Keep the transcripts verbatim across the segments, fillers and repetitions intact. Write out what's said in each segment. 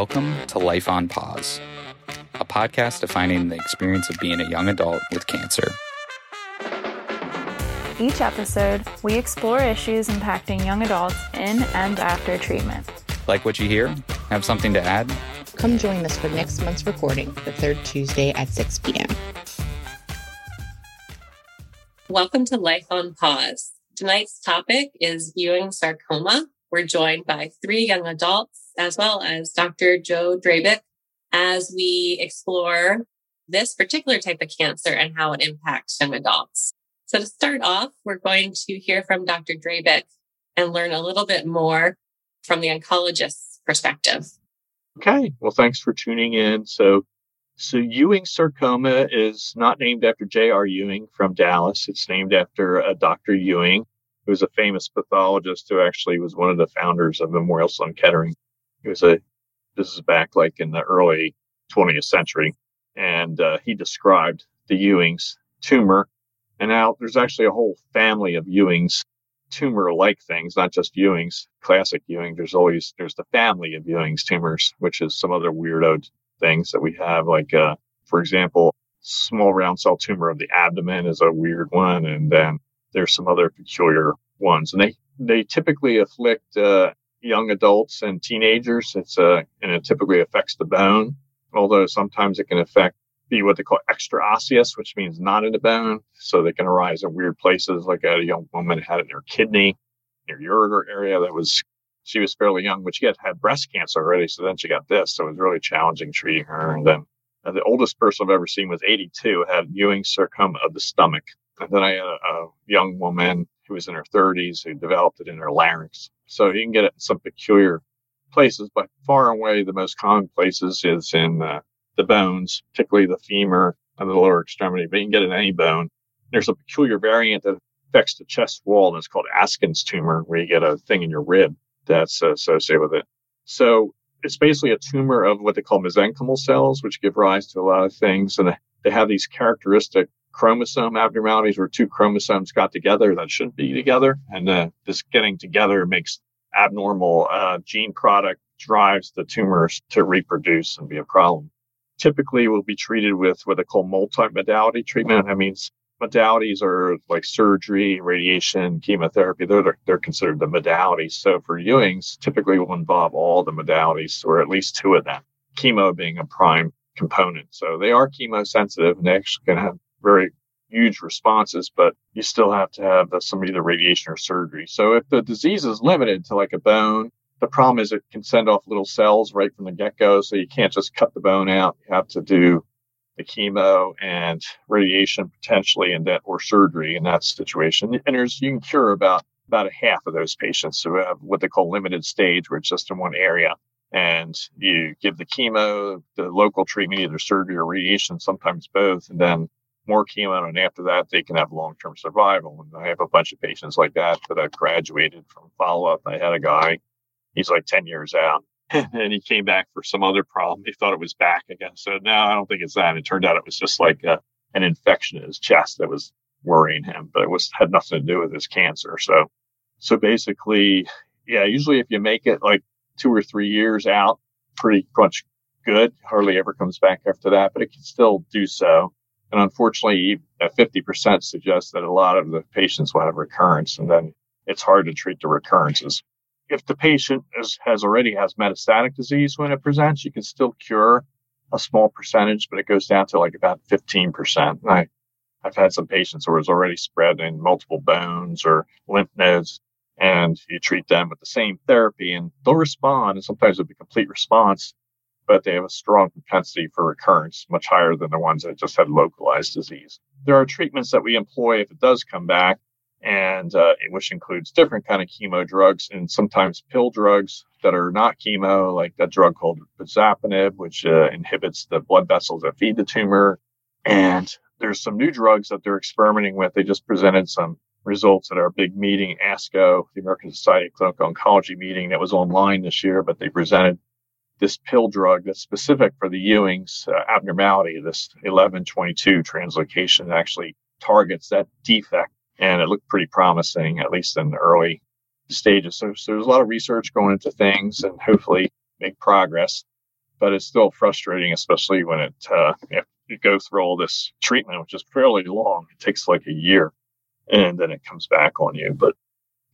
Welcome to Life on Pause, a podcast defining the experience of being a young adult with cancer. Each episode, we explore issues impacting young adults in and after treatment. Like what you hear? Have something to add? Come join us for next month's recording, the third Tuesday at six p.m. Welcome to Life on Pause. Tonight's topic is Ewing sarcoma. We're joined by three young adults, as well as Doctor Joe Drabick, as we explore this particular type of cancer and how it impacts young adults. So to start off, we're going to hear from Doctor Drabick and learn a little bit more from the oncologist's perspective. Okay, well, thanks for tuning in. So, so Ewing sarcoma is not named after J R. Ewing from Dallas. It's named after uh, Doctor Ewing, who was a famous pathologist who actually was one of the founders of Memorial Sloan Kettering. He was a, this is back like in the early twentieth century. And uh, he described the Ewing's tumor. And now there's actually a whole family of Ewing's tumor-like things, not just Ewing's, classic Ewing. There's always, there's the family of Ewing's tumors, which is some other weirdo things that we have. Like, uh, for example, small round cell tumor of the abdomen is a weird one. And then there's some other peculiar ones, and they, they typically afflict uh, young adults and teenagers. It's uh, and it typically affects the bone, although sometimes it can affect be what they call extraosseous, which means not in the bone. So they can arise in weird places. Like a young woman had it in her kidney, in her ureter area. That was she was fairly young, but she had had breast cancer already. So then she got this. So it was really challenging treating her. And then uh, the oldest person I've ever seen was eighty-two, had Ewing sarcoma of the stomach. And then I had a, a young woman who was in her thirties who developed it in her larynx. So you can get it in some peculiar places, but far and away the most common places is in uh, the bones, particularly the femur and the lower extremity, but you can get it in any bone. There's a peculiar variant that affects the chest wall, and it's called Askin's tumor, where you get a thing in your rib that's associated with it. So it's basically a tumor of what they call mesenchymal cells, which give rise to a lot of things, and they have these characteristic chromosome abnormalities where two chromosomes got together that shouldn't be together. And uh, this getting together makes abnormal uh, gene product, drives the tumors to reproduce and be a problem. Typically, we'll be treated with what they call multimodality treatment. That means modalities are like surgery, radiation, chemotherapy. They're, they're considered the modalities. So for Ewing's, typically will involve all the modalities, or at least two of them, chemo being a prime component. So they are chemosensitive, and they actually can have very huge responses, but you still have to have some either radiation or surgery. So if the disease is limited to like a bone, the problem is it can send off little cells right from the get-go. So you can't just cut the bone out. You have to do the chemo and radiation potentially, and that or surgery in that situation. And there's you can cure about about a half of those patients who have what they call limited stage, where it's just in one area. And you give the chemo, the local treatment, either surgery or radiation, sometimes both, and then more chemo, and after that, they can have long-term survival. And I have a bunch of patients like that that I've graduated from follow-up. I had a guy, he's like ten years out, and he came back for some other problem. He thought it was back again. So no, I don't think it's that. And it turned out it was just like a, an infection in his chest that was worrying him, but it was had nothing to do with his cancer. So, so basically, yeah, usually if you make it like two or three years out, pretty much good. Hardly ever comes back after that, but it can still do so. And unfortunately, fifty percent suggests that a lot of the patients will have recurrence, and then it's hard to treat the recurrences. If the patient is, has already has metastatic disease when it presents, you can still cure a small percentage, but it goes down to like about fifteen percent. I, I've had some patients where it's already spread in multiple bones or lymph nodes, and you treat them with the same therapy, and they'll respond, and sometimes it'll be a complete response, but they have a strong propensity for recurrence, much higher than the ones that just had localized disease. There are treatments that we employ if it does come back, and uh, which includes different kind of chemo drugs and sometimes pill drugs that are not chemo, like that drug called pazopanib, which uh, inhibits the blood vessels that feed the tumor. And there's some new drugs that they're experimenting with. They just presented some results at our big meeting, ASCO, the American Society of Clinical Oncology meeting that was online this year, but they presented this pill drug that's specific for the Ewing's uh, abnormality. This eleven twenty-two translocation actually targets that defect, and it looked pretty promising, at least in the early stages. So, so there's a lot of research going into things, and hopefully make progress. but it's still frustrating, especially when it uh, you go through all this treatment, which is fairly long. It takes like a year, and then it comes back on you. But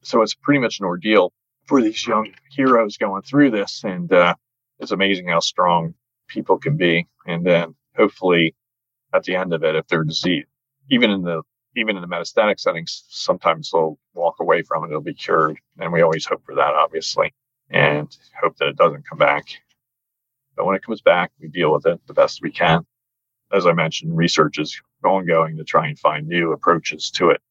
so it's pretty much an ordeal for these young heroes going through this, and uh, it's amazing how strong people can be. And then hopefully at the end of it, if their disease, even in the even in the metastatic settings, sometimes they'll walk away from it, it'll be cured. And we always hope for that, obviously, and hope that it doesn't come back. But when it comes back, we deal with it the best we can. As I mentioned, research is ongoing to try and find new approaches to it.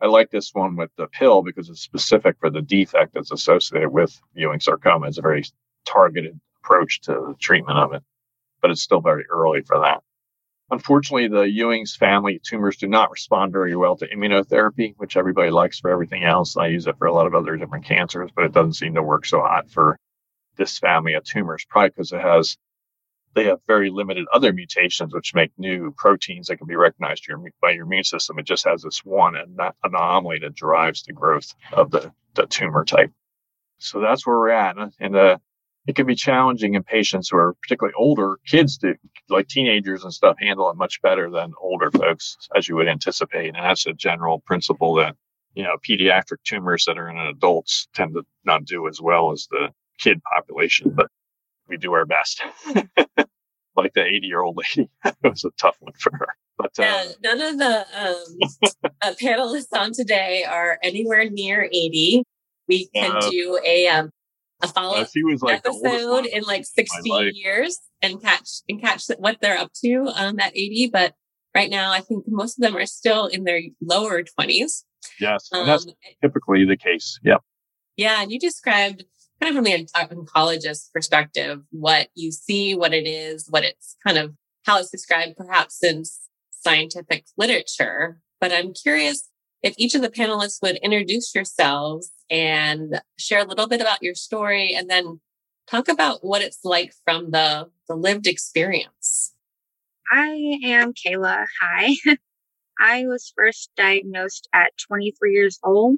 I like this one with the pill because it's specific for the defect that's associated with Ewing sarcoma. It's a very targeted approach to the treatment of it, but it's still very early for that. Unfortunately, the Ewing's family tumors do not respond very well to immunotherapy, which everybody likes for everything else. I use it for a lot of other different cancers, but it doesn't seem to work so hot for this family of tumors, probably because it has, they have very limited other mutations, which make new proteins that can be recognized your, by your immune system. It just has this one anomaly that drives the growth of the, the tumor type. So that's where we're at. And uh, it can be challenging in patients who are particularly older. Kids do, like teenagers and stuff, handle it much better than older folks, as you would anticipate. And that's a general principle that, you know, pediatric tumors that are in adults tend to not do as well as the kid population, but we do our best. Like the eighty-year-old lady, it was a tough one for her. But uh, yeah, none of the um, uh, panelists on today are anywhere near eighty. We can uh, do a... Um, A follow-up uh, like episode in like sixty years and catch and catch what they're up to um, at eighty. But right now, I think most of them are still in their lower twenties. Yes, um, that's typically the case. Yep. Yeah, and you described kind of from the oncologist perspective what you see, what it is, what it's kind of how it's described, perhaps in scientific literature. But I'm curious if each of the panelists would introduce yourselves and share a little bit about your story and then talk about what it's like from the, the lived experience. I am Kayla. Hi. I was first diagnosed at twenty-three years old.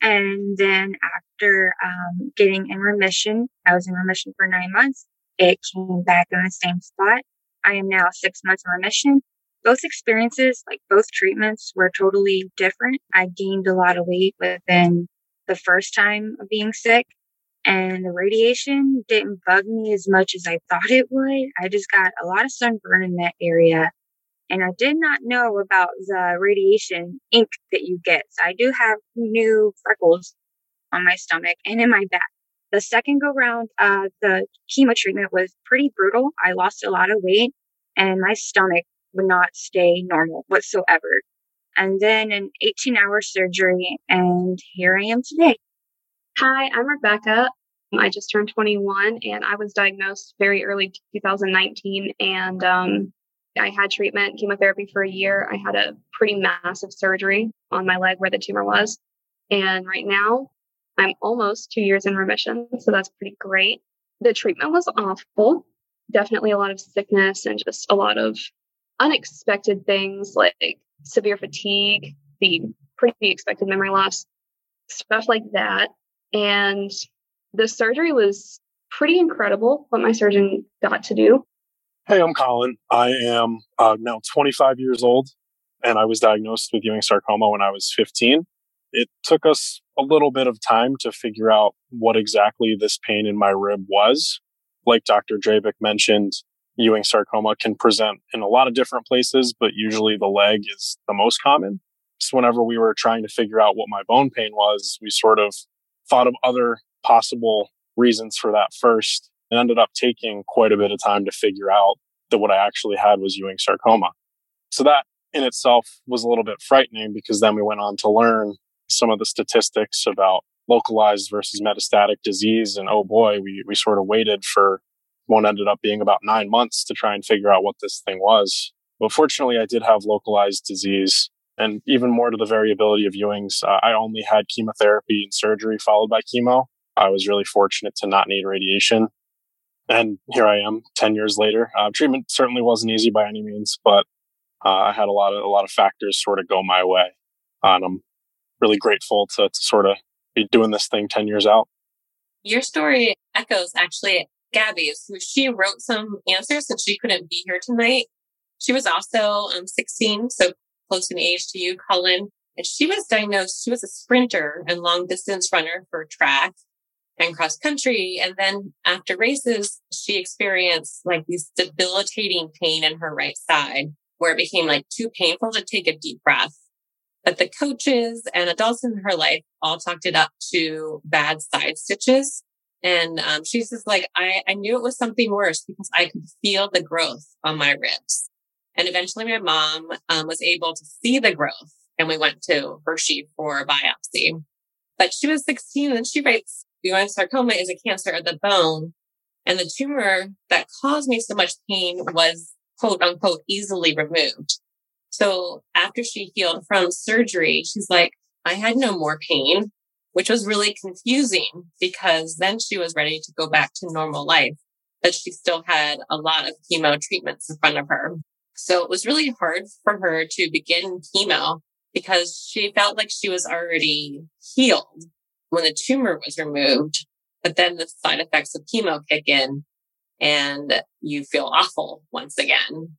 And then after um, getting in remission, I was in remission for nine months. It came back in the same spot. I am now six months in remission. Both experiences, like both treatments, were totally different. I gained a lot of weight within the first time of being sick, and the radiation didn't bug me as much as I thought it would. I just got a lot of sunburn in that area, and I did not know about the radiation ink that you get. So I do have new freckles on my stomach and in my back. The second go round, uh, the chemo treatment was pretty brutal. I lost a lot of weight, and my stomach would not stay normal whatsoever. And then an eighteen hour surgery, and here I am today. Hi, I'm Rebecca. I just turned twenty-one, and I was diagnosed very early two thousand nineteen, and um, I had treatment, chemotherapy for a year. I had a pretty massive surgery on my leg where the tumor was, and right now I'm almost two years in remission, so that's pretty great. The treatment was awful. Definitely a lot of sickness and just a lot of unexpected things like severe fatigue, the pretty expected memory loss, stuff like that. And the surgery was pretty incredible what my surgeon got to do. Hey, I'm Colin. I am uh, now twenty-five years old, and I was diagnosed with Ewing sarcoma when I was fifteen. It took us a little bit of time to figure out what exactly this pain in my rib was. Like Doctor Drabick mentioned, Ewing sarcoma can present in a lot of different places, but usually the leg is the most common. So whenever we were trying to figure out what my bone pain was, we sort of thought of other possible reasons for that first and ended up taking quite a bit of time to figure out that what I actually had was Ewing sarcoma. So that in itself was a little bit frightening because then we went on to learn some of the statistics about localized versus metastatic disease. And oh boy, we, we sort of waited for one ended up being about nine months to try and figure out what this thing was. But fortunately, I did have localized disease. And even more to the variability of Ewing's, uh, I only had chemotherapy and surgery followed by chemo. I was really fortunate to not need radiation. And here I am ten years later. Uh, treatment certainly wasn't easy by any means, but uh, I had a lot of a lot of factors sort of go my way. Uh, and I'm really grateful to, to sort of be doing this thing ten years out. Your story echoes actually Gabby is who she wrote some answers since she couldn't be here tonight. She was also um, sixteen, so close in age to you, Colin. And she was diagnosed, she was a sprinter and long distance runner for track and cross country. And then after races, she experienced like these debilitating pain in her right side where it became like too painful to take a deep breath. But the coaches and adults in her life all talked it up to bad side stitches. And um, she's just like, I, I knew it was something worse because I could feel the growth on my ribs. And eventually my mom um, was able to see the growth and we went to Hershey for a biopsy. But she was sixteen and she writes, Ewing sarcoma is a cancer of the bone. And the tumor that caused me so much pain was, quote unquote, easily removed. So after she healed from surgery, she's like, I had no more pain, which was really confusing because then she was ready to go back to normal life, but she still had a lot of chemo treatments in front of her. So it was really hard for her to begin chemo because she felt like she was already healed when the tumor was removed, but then the side effects of chemo kick in and you feel awful once again.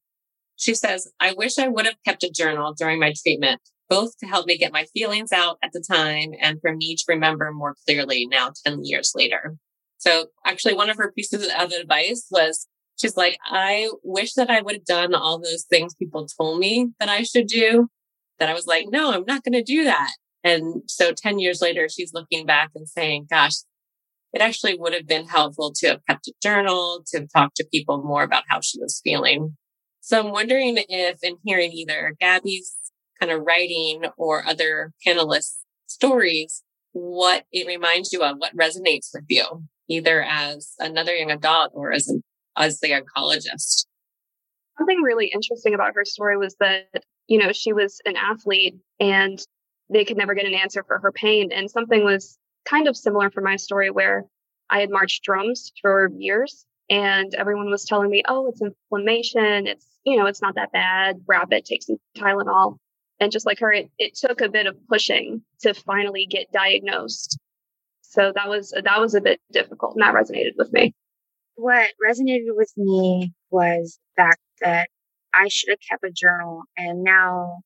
She says, I wish I would have kept a journal during my treatment, both to help me get my feelings out at the time and for me to remember more clearly now ten years later. So actually one of her pieces of advice was, she's like, I wish that I would have done all those things people told me that I should do, that I was like, no, I'm not going to do that. And so ten years later, she's looking back and saying, gosh, it actually would have been helpful to have kept a journal, to talk to people more about how she was feeling. So I'm wondering if in hearing either Gabby's kind of writing or other panelists' stories, what it reminds you of, what resonates with you, either as another young adult or as an, as the oncologist. Something really interesting about her story was that, you know, she was an athlete and they could never get an answer for her pain. And something was kind of similar for my story where I had marched drums for years. And everyone was telling me, oh, it's inflammation. It's, you know, it's not that bad. Wrap it, take some Tylenol. And just like her, it, it took a bit of pushing to finally get diagnosed. So that was, that was a bit difficult and that resonated with me. What resonated with me was the fact that I should have kept a journal. And now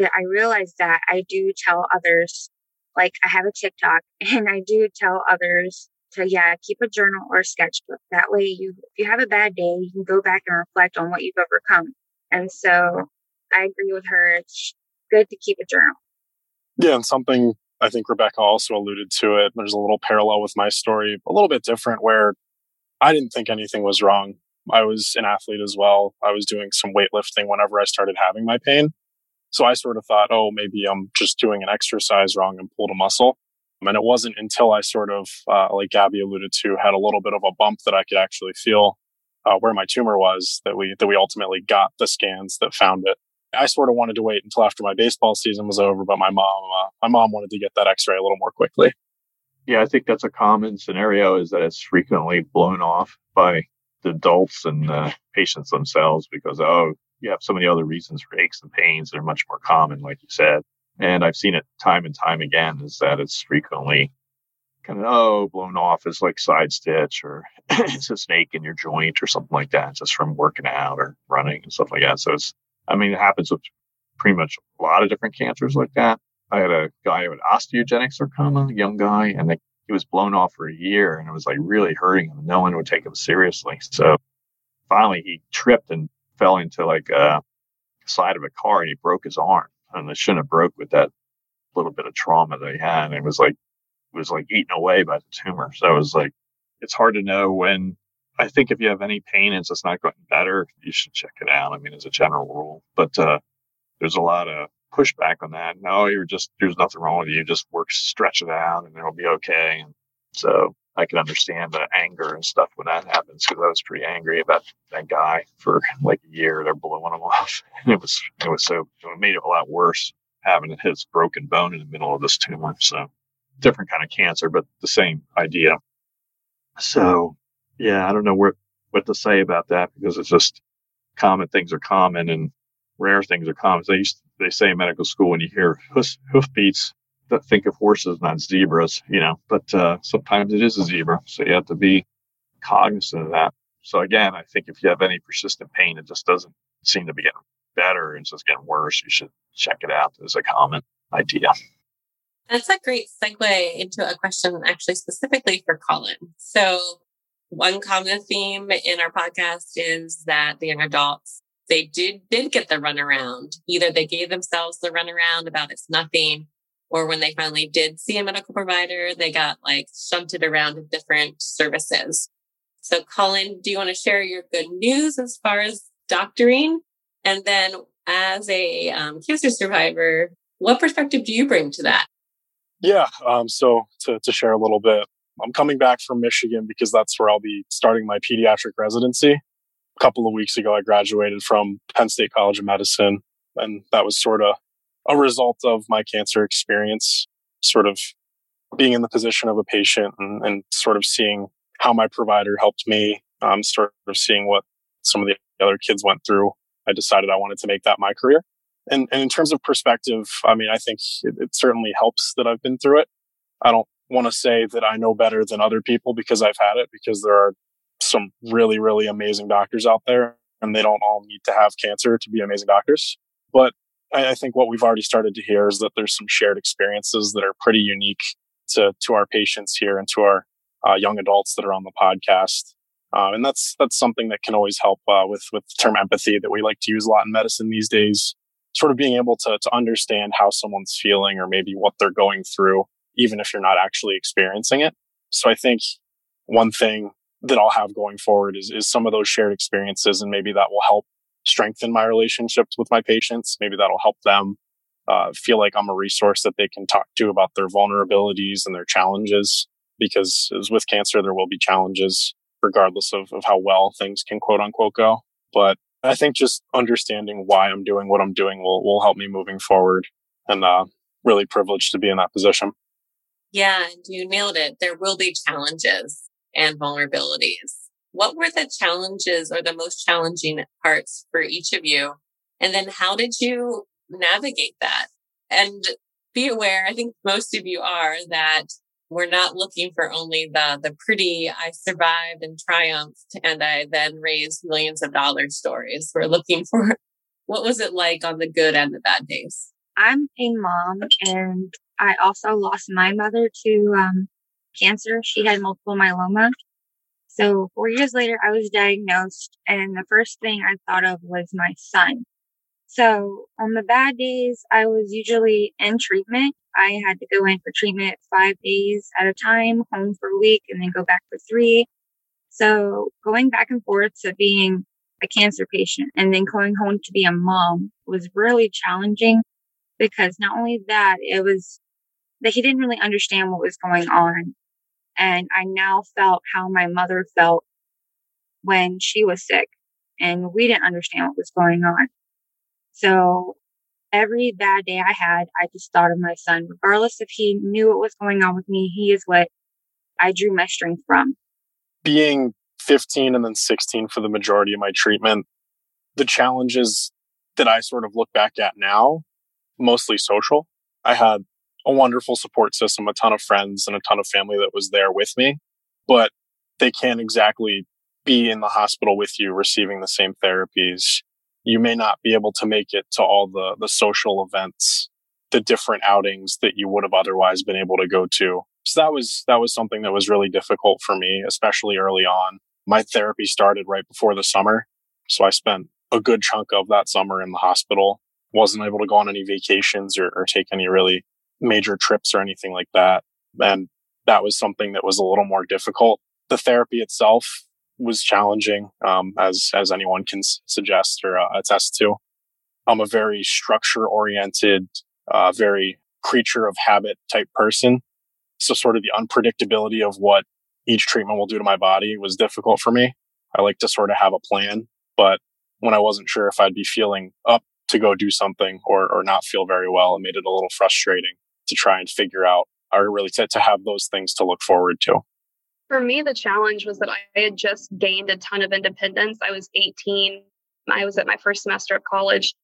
that I realize that, I do tell others, like I have a TikTok and I do tell others So yeah, keep a journal or a sketchbook. That way, you if you have a bad day, you can go back and reflect on what you've overcome. And so I agree with her. It's good to keep a journal. Yeah, and something I think Rebecca also alluded to it. There's a little parallel with my story, a little bit different where I didn't think anything was wrong. I was an athlete as well. I was doing some weightlifting whenever I started having my pain. So I sort of thought, oh, maybe I'm just doing an exercise wrong and pulled a muscle. And it wasn't until I sort of, uh, like Gabby alluded to, had a little bit of a bump that I could actually feel uh, where my tumor was that we that we ultimately got the scans that found it. I sort of wanted to wait until after my baseball season was over, but my mom uh, my mom wanted to get that X-ray a little more quickly. Yeah, I think that's a common scenario is that it's frequently blown off by the adults and uh, patients themselves because, oh, you have so many other reasons for aches and pains that are much more common, like you said. And I've seen it time and time again is that it's frequently kind of, oh, blown off as like side stitch or it's a snake in your joint or something like that, just from working out or running and stuff like that. So it's, I mean, it happens with pretty much a lot of different cancers like that. I had a guy with osteogenic sarcoma, a young guy, and they, he was blown off for a year and it was like really hurting him. No one would take him seriously. So finally he tripped and fell into like a side of a car and he broke his arm. And it shouldn't have broke with that little bit of trauma that he had. And it was like, it was like eaten away by the tumor. So it was like, it's hard to know when. I think if you have any pain and it's just not getting better, you should check it out. I mean, as a general rule, but uh, there's a lot of pushback on that. No, you're just, there's nothing wrong with you. Just work, stretch it out and it'll be okay. And so I can understand the anger and stuff when that happens because I was pretty angry about that guy for like a year. They're blowing him off. And it was, it was so, it made it a lot worse having his broken bone in the middle of this tumor. So different kind of cancer, but the same idea. So yeah, I don't know where, what to say about that because it's just common things are common and rare things are common. They used to, they say in medical school when you hear hoof, hoofbeats, that think of horses, not zebras, you know, but uh, sometimes it is a zebra. So you have to be cognizant of that. So again, I think if you have any persistent pain, it just doesn't seem to be getting better. It's just getting worse. You should check it out as a common idea. That's a great segue into a question actually specifically for Colin. So one common theme in our podcast is that the young adults, they did, did get the runaround. Either they gave themselves the runaround about it's nothing, or when they finally did see a medical provider, they got like shunted around to different services. So Colin, do you want to share your good news as far as doctoring? And then as a um, cancer survivor, what perspective do you bring to that? Yeah. Um, so to, to share a little bit, I'm coming back from Michigan because that's where I'll be starting my pediatric residency. A couple of weeks ago, I graduated from Penn State College of Medicine, and that was sort of a result of my cancer experience, sort of being in the position of a patient and, and sort of seeing how my provider helped me, um, sort of seeing what some of the other kids went through. I decided I wanted to make that my career. And, and in terms of perspective, I mean, I think it, it certainly helps that I've been through it. I don't want to say that I know better than other people because I've had it, because there are some really, really amazing doctors out there, and they don't all need to have cancer to be amazing doctors. But I, I think what we've already started to hear is that there's some shared experiences that are pretty unique to, to our patients here and to our uh, young adults that are on the podcast. Uh, and that's that's something that can always help uh, with, with the term empathy that we like to use a lot in medicine these days. Sort of being able to to understand how someone's feeling or maybe what they're going through, even if you're not actually experiencing it. So I think one thing that I'll have going forward is, is some of those shared experiences, and maybe that will help strengthen my relationships with my patients. Maybe that'll help them uh, feel like I'm a resource that they can talk to about their vulnerabilities and their challenges, because as with cancer, there will be challenges regardless of, of how well things can quote unquote go. But I think just understanding why I'm doing what I'm doing will will help me moving forward, and uh, really privileged to be in that position. Yeah, you nailed it. There will be challenges and vulnerabilities. What were the challenges or the most challenging parts for each of you? And then how did you navigate that? And be aware, I think most of you are, that we're not looking for only the the pretty, I survived and triumphed and I then raised millions of dollars stories. We're looking for what was it like on the good and the bad days. I'm a mom, and I also lost my mother to um, cancer. She had multiple myeloma. So four years later, I was diagnosed, and the first thing I thought of was my son. So on the bad days, I was usually in treatment. I had to go in for treatment five days at a time, home for a week, and then go back for three. So going back and forth to being a cancer patient and then going home to be a mom was really challenging, because not only that, it was that he didn't really understand what was going on. And I now felt how my mother felt when she was sick, and we didn't understand what was going on. So every bad day I had, I just thought of my son. Regardless if he knew what was going on with me, he is what I drew my strength from. Being fifteen and then sixteen for the majority of my treatment, the challenges that I sort of look back at now, mostly social. I had a wonderful support system, a ton of friends and a ton of family that was there with me, but they can't exactly be in the hospital with you receiving the same therapies. You may not be able to make it to all the, the social events, the different outings that you would have otherwise been able to go to. So that was that was something that was really difficult for me, especially early on. My therapy started right before the summer, so I spent a good chunk of that summer in the hospital. Wasn't able to go on any vacations or, or take any really major trips or anything like that. And that was something that was a little more difficult. The therapy itself was challenging, um, as as anyone can s- suggest or uh, attest to. I'm a very structure-oriented, uh, very creature of habit type person. So sort of the unpredictability of what each treatment will do to my body was difficult for me. I like to sort of have a plan, but when I wasn't sure if I'd be feeling up to go do something or or not feel very well, it made it a little frustrating to try and figure out, or really to, to have those things to look forward to. For me, the challenge was that I had just gained a ton of independence. I was eighteen. I was at my first semester of college.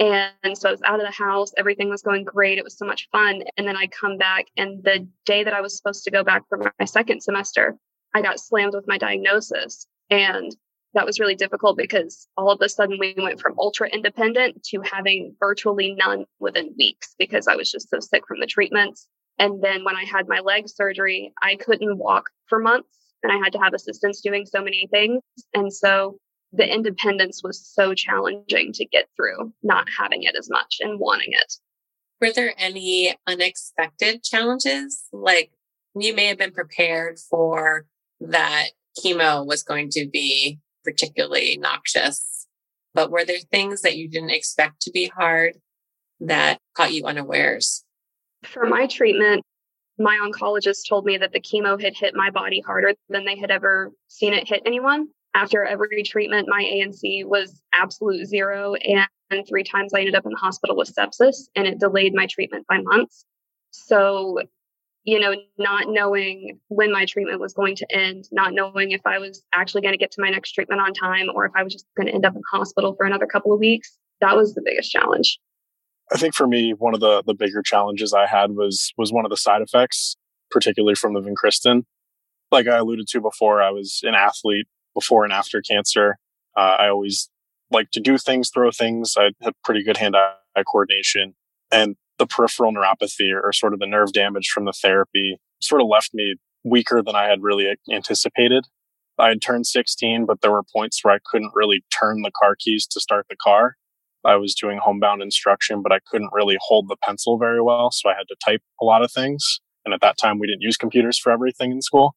And so I was out of the house. Everything was going great. It was so much fun. And then I come back, and the day that I was supposed to go back for my second semester, I got slammed with my diagnosis. And that was really difficult because all of a sudden we went from ultra independent to having virtually none within weeks because I was just so sick from the treatments. And then when I had my leg surgery, I couldn't walk for months and I had to have assistance doing so many things. And so the independence was so challenging to get through, not having it as much and wanting it. Were there any unexpected challenges? Like you may have been prepared for that chemo was going to be particularly noxious, but were there things that you didn't expect to be hard that caught you unawares? For my treatment, my oncologist told me that the chemo had hit my body harder than they had ever seen it hit anyone. After every treatment, my A N C was absolute zero, and three times I ended up in the hospital with sepsis, and it delayed my treatment by months. So, you know, not knowing when my treatment was going to end, not knowing if I was actually going to get to my next treatment on time or if I was just going to end up in the hospital for another couple of weeks, that was the biggest challenge. I think for me, one of the, the bigger challenges I had was was one of the side effects, particularly from the Vincristine. Like I alluded to before, I was an athlete before and after cancer. Uh, I always liked to do things, throw things. I had pretty good hand-eye coordination. And the peripheral neuropathy or, or sort of the nerve damage from the therapy sort of left me weaker than I had really anticipated. I had turned sixteen, but there were points where I couldn't really turn the car keys to start the car. I was doing homebound instruction, but I couldn't really hold the pencil very well. So I had to type a lot of things. And at that time, we didn't use computers for everything in school.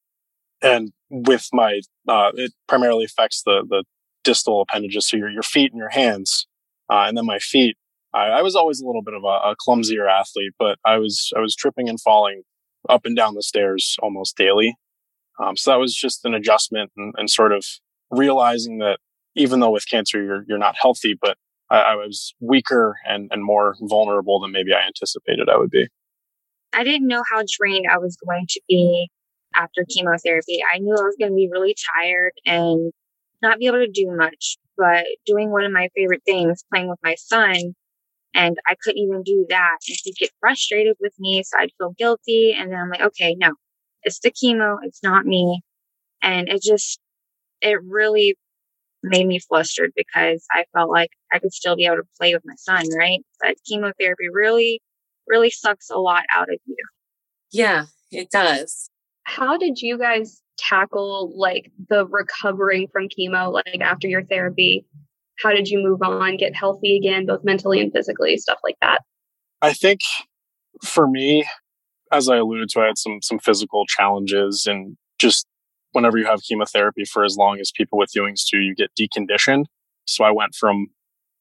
And with my, uh, it primarily affects the the distal appendages. So your, your feet and your hands. Uh, and then my feet, I, I was always a little bit of a, a clumsier athlete, but I was, I was tripping and falling up and down the stairs almost daily. Um, so that was just an adjustment and, and sort of realizing that even though with cancer, you're, you're not healthy, but I was weaker and, and more vulnerable than maybe I anticipated I would be. I didn't know how drained I was going to be after chemotherapy. I knew I was going to be really tired and not be able to do much, but doing one of my favorite things, playing with my son, and I couldn't even do that. And he'd get frustrated with me, so I'd feel guilty. And then I'm like, okay, no, it's the chemo, it's not me. And it just, it really made me flustered because I felt like I could still be able to play with my son, right? But chemotherapy really, really sucks a lot out of you. Yeah, it does. How did you guys tackle like the recovering from chemo, like after your therapy? How did you move on, get healthy again, both mentally and physically, stuff like that? I think for me, as I alluded to, I had some some physical challenges and just whenever you have chemotherapy for as long as people with Ewing's do, you get deconditioned. So I went from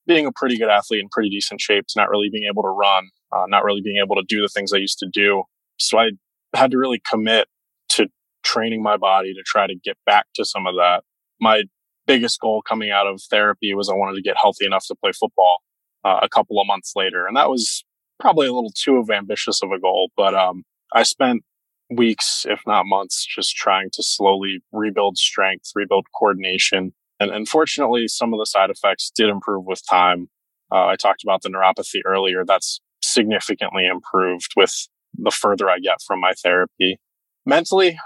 being a pretty good athlete in pretty decent shape to not really being able to run, uh, not really being able to do the things I used to do. So I had to really commit to training my body to try to get back to some of that. My biggest goal coming out of therapy was I wanted to get healthy enough to play football uh, a couple of months later. And that was probably a little too ambitious of a goal, but um, I spent weeks, if not months, just trying to slowly rebuild strength, rebuild coordination. And unfortunately, some of the side effects did improve with time. Uh, I talked about the neuropathy earlier. That's significantly improved with the further I get from my therapy. Mentally,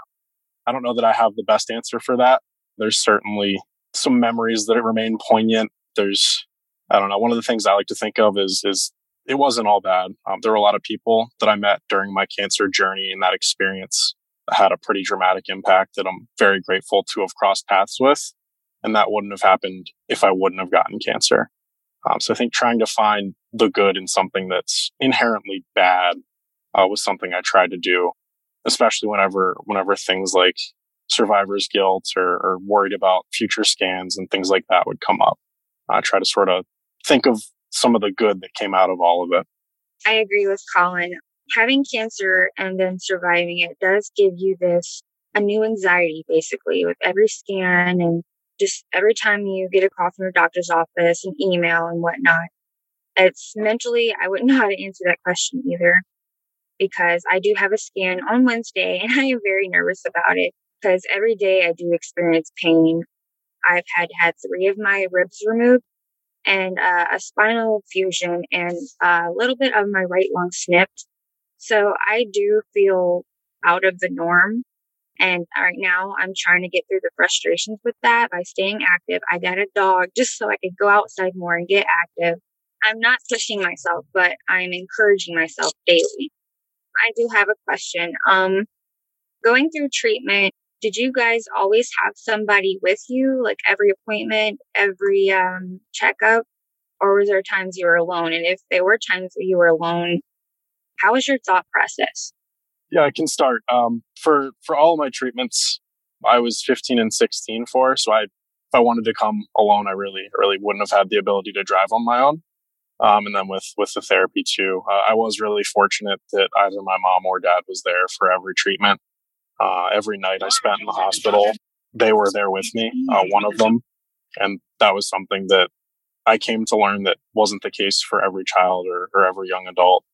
I don't know that I have the best answer for that. There's certainly some memories that remain poignant. There's, I don't know, one of the things I like to think of is is it wasn't all bad. Um, there were a lot of people that I met during my cancer journey, and that experience had a pretty dramatic impact that I'm very grateful to have crossed paths with. And that wouldn't have happened if I wouldn't have gotten cancer. Um, so I think trying to find the good in something that's inherently bad uh, was something I tried to do, especially whenever whenever things like survivor's guilt or, or worried about future scans and things like that would come up. I uh, try to sort of think of some of the good that came out of all of it. I agree with Colin. Having cancer and then surviving it does give you this, a new anxiety, basically, with every scan and just every time you get a call from your doctor's office, an email and whatnot. It's mentally, I wouldn't know how to answer that question either, because I do have a scan on Wednesday and I am very nervous about it because every day I do experience pain. I've had had three of my ribs removed, and uh, a spinal fusion, and a little bit of my right lung snipped. So I do feel out of the norm. And right now I'm trying to get through the frustrations with that by staying active. I got a dog just so I could go outside more and get active. I'm not pushing myself, but I'm encouraging myself daily. I do have a question. Um, going through treatment, did you guys always have somebody with you, like every appointment, every um, checkup? Or was there times you were alone? And if there were times that you were alone, how was your thought process? Yeah, I can start. Um, for, for all of my treatments, I was fifteen and sixteen for. So I, if I wanted to come alone, I really, really wouldn't have had the ability to drive on my own. Um, and then with, with the therapy too, uh, I was really fortunate that either my mom or dad was there for every treatment. Uh, every night I spent in the hospital, they were there with me, uh, one of them. And that was something that I came to learn that wasn't the case for every child or, or every young adult.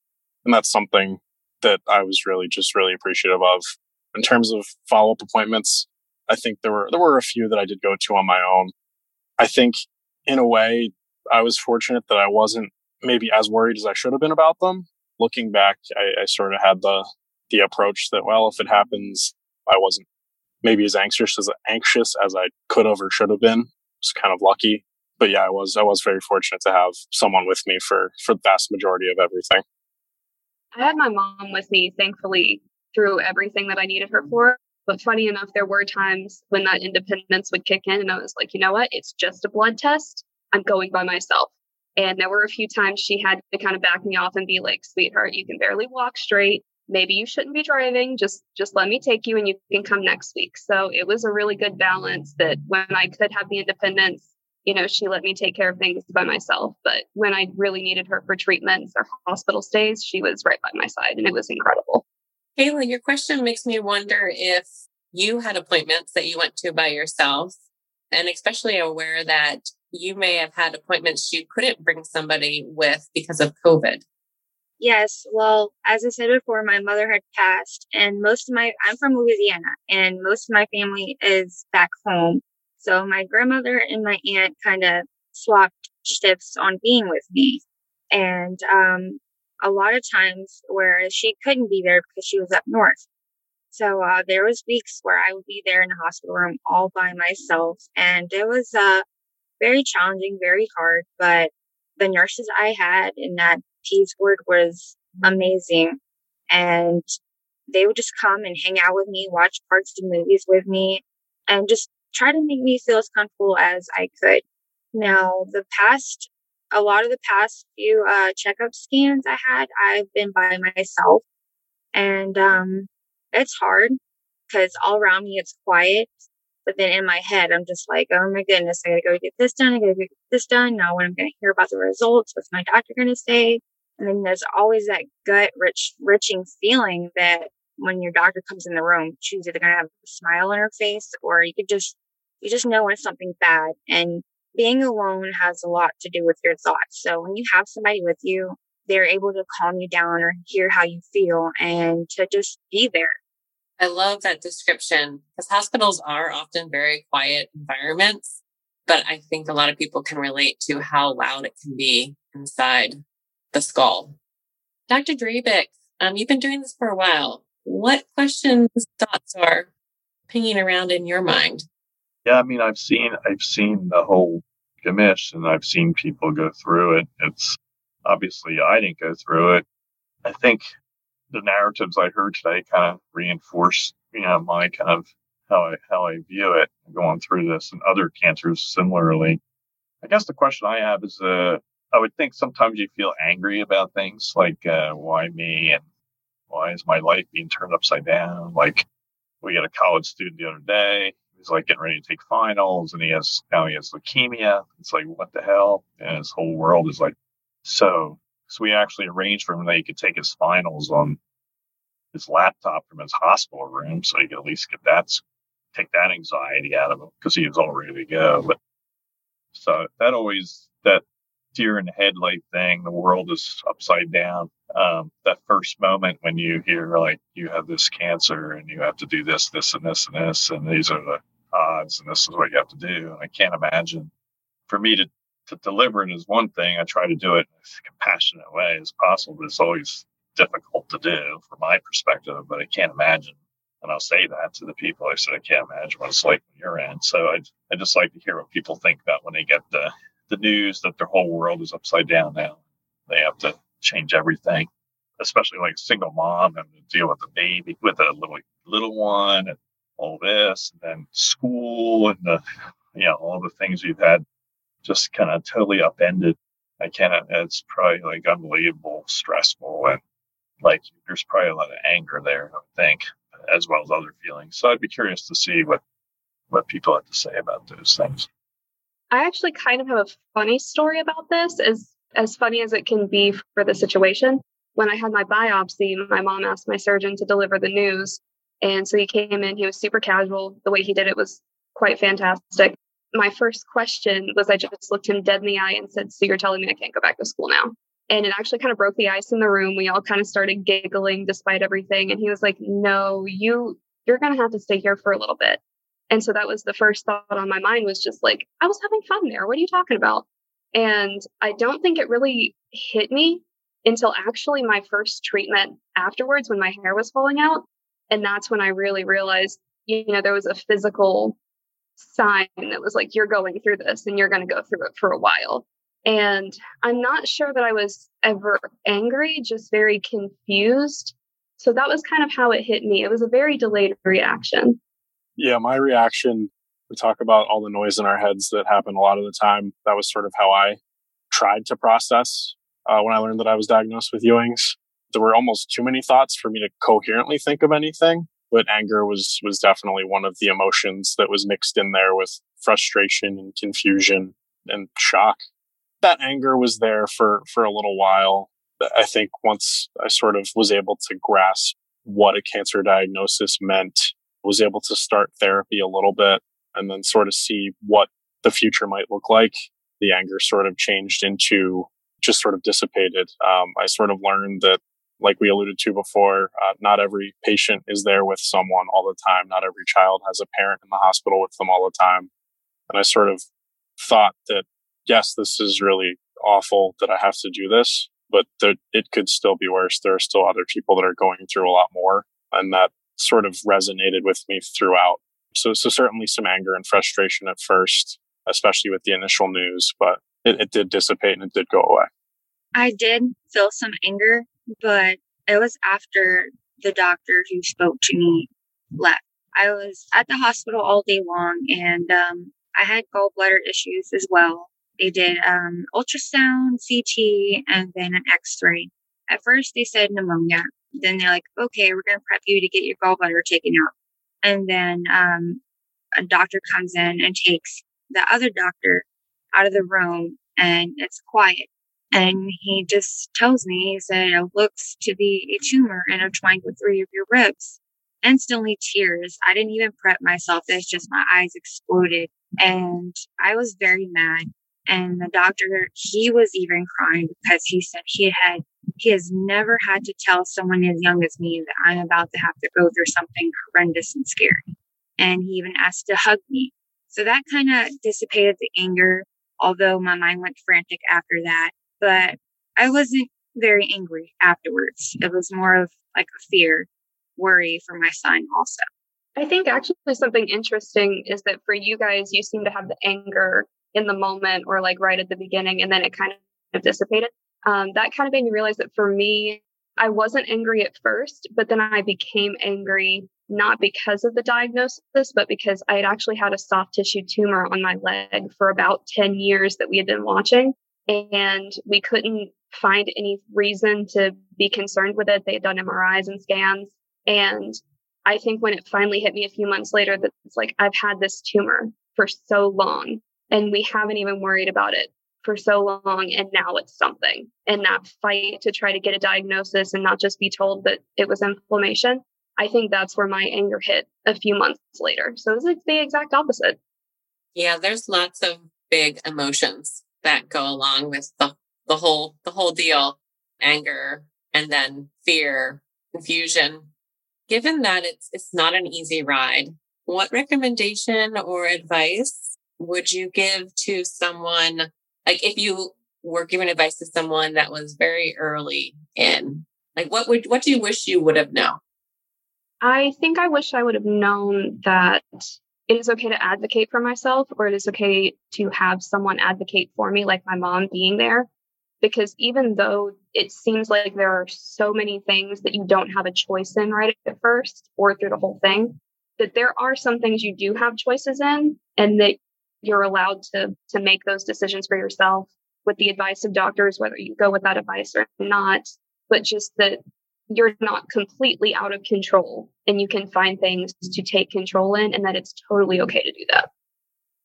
And that's something that I was really just really appreciative of. In terms of follow-up appointments, I think there were there were a few that I did go to on my own. I think in a way, I was fortunate that I wasn't maybe as worried as I should have been about them. Looking back, I, I sort of had the the approach that, well, if it happens, I wasn't maybe as anxious as anxious as I could have or should have been. I was kind of lucky. But yeah, I was I was very fortunate to have someone with me for, for the vast majority of everything. I had my mom with me, thankfully, through everything that I needed her for. But funny enough, there were times when that independence would kick in and I was like, you know what? It's just a blood test. I'm going by myself. And there were a few times she had to kind of back me off and be like, sweetheart, you can barely walk straight. Maybe you shouldn't be driving. Just just let me take you and you can come next week. So it was a really good balance that when I could have the independence, you know, she let me take care of things by myself. But when I really needed her for treatments or hospital stays, she was right by my side. And it was incredible. Kayla, your question makes me wonder if you had appointments that you went to by yourself, and especially aware that you may have had appointments you couldn't bring somebody with because of COVID. Yes. Well, as I said before, my mother had passed, and most of my, I'm from Louisiana, and most of my family is back home. So my grandmother and my aunt kind of swapped shifts on being with me. And um, a lot of times where she couldn't be there because she was up north. So uh, there was weeks where I would be there in the hospital room all by myself. And it was uh, very challenging, very hard. But the nurses I had in that P's ward was amazing. And they would just come and hang out with me, watch parts of the movies with me, and just try to make me feel as comfortable as I could. Now, the past, a lot of the past few uh, checkup scans I had, I've been by myself. And um, it's hard because all around me it's quiet. But then in my head, I'm just like, oh my goodness, I gotta go get this done. I gotta go get this done. Now, what I'm gonna hear about the results, what's my doctor gonna say? And then there's always that gut rich, riching feeling that when your doctor comes in the room, she's either gonna have a smile on her face, or you could just, you just know when it's something bad. And being alone has a lot to do with your thoughts. So when you have somebody with you, they're able to calm you down or hear how you feel and to just be there. I love that description because hospitals are often very quiet environments, but I think a lot of people can relate to how loud it can be inside the skull. Doctor Drabick, um, you've been doing this for a while. What questions, thoughts are pinging around in your mind? Yeah, I mean, I've seen I've seen the whole gamish, and I've seen people go through it. It's obviously I didn't go through it. I think the narratives I heard today kind of reinforce, you know, my kind of how I how I view it going through this and other cancers similarly. I guess the question I have is, uh, I would think sometimes you feel angry about things like uh, why me and why is my life being turned upside down? Like we had a college student the other day. He's like getting ready to take finals, and he has now he has leukemia. It's like, what the hell? And his whole world is like, so. So we actually arranged for him that he could take his finals on his laptop from his hospital room, so he could at least get that, take that anxiety out of him because he was all ready to go. But so that always that deer in the headlight thing, the world is upside down. Um, that first moment when you hear like you have this cancer and you have to do this, this, and this, and this, and these are the odds, and this is what you have to do. And I can't imagine for me to, to deliver it is one thing. I try to do it in as compassionate way as possible, but it's always difficult to do from my perspective. But I can't imagine And I'll say that to the people. I said, I can't imagine what it's like when you're in. So I I just like to hear what people think about when they get the, the news that their whole world is upside down now. They have to change everything, especially like a single mom and deal with a baby, with a little little one and all this, and then school and the, you know, all the things we've had just kind of totally upended. I can't, it's probably like unbelievable, stressful, and like there's probably a lot of anger there, I would think, as well as other feelings. So I'd be curious to see what, what people have to say about those things. I actually kind of have a funny story about this, as, as funny as it can be for the situation. When I had my biopsy, my mom asked my surgeon to deliver the news. And so he came in, he was super casual. The way he did it was quite fantastic. My first question was, I just looked him dead in the eye and said, so you're telling me I can't go back to school now? And it actually kind of broke the ice in the room. We all kind of started giggling despite everything. And he was like, no, you, you're going to have to stay here for a little bit. And so that was the first thought on my mind, was just like, I was having fun there. What are you talking about? And I don't think it really hit me until actually my first treatment afterwards, when my hair was falling out. And that's when I really realized, you know, there was a physical sign that was like, you're going through this and you're going to go through it for a while. And I'm not sure that I was ever angry, just very confused. So that was kind of how it hit me. It was a very delayed reaction. Yeah, my reaction, we talk about all the noise in our heads that happened a lot of the time. That was sort of how I tried to process uh, when I learned that I was diagnosed with Ewing's. There were almost too many thoughts for me to coherently think of anything. But anger was was definitely one of the emotions that was mixed in there with frustration and confusion and shock. That anger was there for, for a little while. I think once I sort of was able to grasp what a cancer diagnosis meant, was able to start therapy a little bit and then sort of see what the future might look like, the anger sort of changed into, just sort of dissipated. Um, I sort of learned that, like we alluded to before, uh, not every patient is there with someone all the time. Not every child has a parent in the hospital with them all the time. And I sort of thought that, yes, this is really awful that I have to do this, but there, it could still be worse. There are still other people that are going through a lot more. And that sort of resonated with me throughout. So, so certainly some anger and frustration at first, especially with the initial news, but it, it did dissipate and it did go away. I did feel some anger, but it was after the doctor who spoke to me left. I was at the hospital all day long, and um, I had gallbladder issues as well. They did um, ultrasound, C T, and then an x-ray. At first, they said pneumonia. Then they're like, okay, we're going to prep you to get your gallbladder taken out. And then um, a doctor comes in and takes the other doctor out of the room, and it's quiet. And he just tells me, he said, it looks to be a tumor intertwined with three of your ribs. Instantly tears. I didn't even prep myself. It's just my eyes exploded. And I was very mad. And the doctor, he was even crying because he said he had, he has never had to tell someone as young as me that I'm about to have to go through something horrendous and scary. And he even asked to hug me. So that kind of dissipated the anger, although my mind went frantic after that. But I wasn't very angry afterwards. It was more of like a fear, worry for my son also. I think actually something interesting is that for you guys, you seem to have the anger in the moment or like right at the beginning, and then it kind of dissipated. Um, that kind of made me realize that for me, I wasn't angry at first, but then I became angry, not because of the diagnosis, but because I had actually had a soft tissue tumor on my leg for about ten years that we had been watching. And we couldn't find any reason to be concerned with it. They had done M R Is and scans. And I think when it finally hit me a few months later, that it's like, I've had this tumor for so long and we haven't even worried about it for so long. And now it's something. And that fight to try to get a diagnosis and not just be told that it was inflammation. I think that's where my anger hit a few months later. So it's like the exact opposite. Yeah, there's lots of big emotions that go along with the, the whole the whole deal, anger, and then fear, confusion. Given that it's it's not an easy ride, what recommendation or advice would you give to someone, like if you were giving advice to someone that was very early in, like what would what do you wish you would have known? I think I wish I would have known that it is okay to advocate for myself, or it is okay to have someone advocate for me, like my mom being there. Because even though it seems like there are so many things that you don't have a choice in right at first or through the whole thing, that there are some things you do have choices in, and that you're allowed to to make those decisions for yourself with the advice of doctors, whether you go with that advice or not, but just that you're not completely out of control and you can find things to take control in, and that it's totally okay to do that.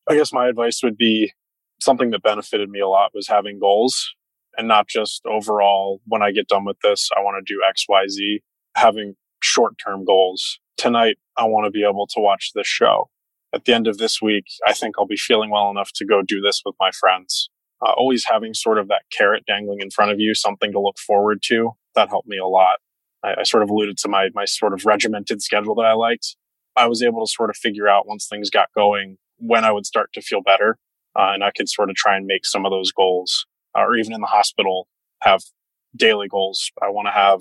I guess my advice would be, something that benefited me a lot was having goals, and not just overall, when I get done with this, I want to do X, Y, Z, having short-term goals. Tonight, I want to be able to watch this show. At the end of this week, I think I'll be feeling well enough to go do this with my friends. Uh, always having sort of that carrot dangling in front of you, something to look forward to, that helped me a lot. I, I sort of alluded to my my sort of regimented schedule that I liked. I was able to sort of figure out, once things got going, when I would start to feel better, uh, and I could sort of try and make some of those goals. Uh, or even in the hospital, have daily goals. I want to have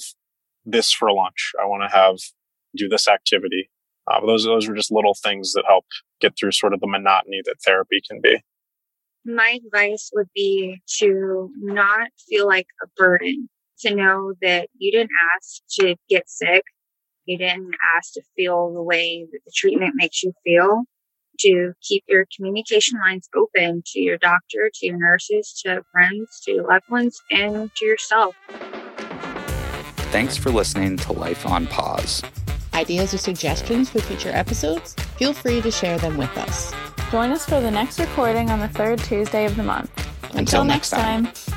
this for lunch. I want to have do this activity. Uh, but those those were just little things that help get through sort of the monotony that therapy can be. My advice would be to not feel like a burden, to know that you didn't ask to get sick. You didn't ask to feel the way that the treatment makes you feel. To keep your communication lines open to your doctor, to your nurses, to friends, to your loved ones, and to yourself. Thanks for listening to Life on Pause. Ideas or suggestions for future episodes? Feel free to share them with us. Join us for the next recording on the third Tuesday of the month. Until, Until next time. time.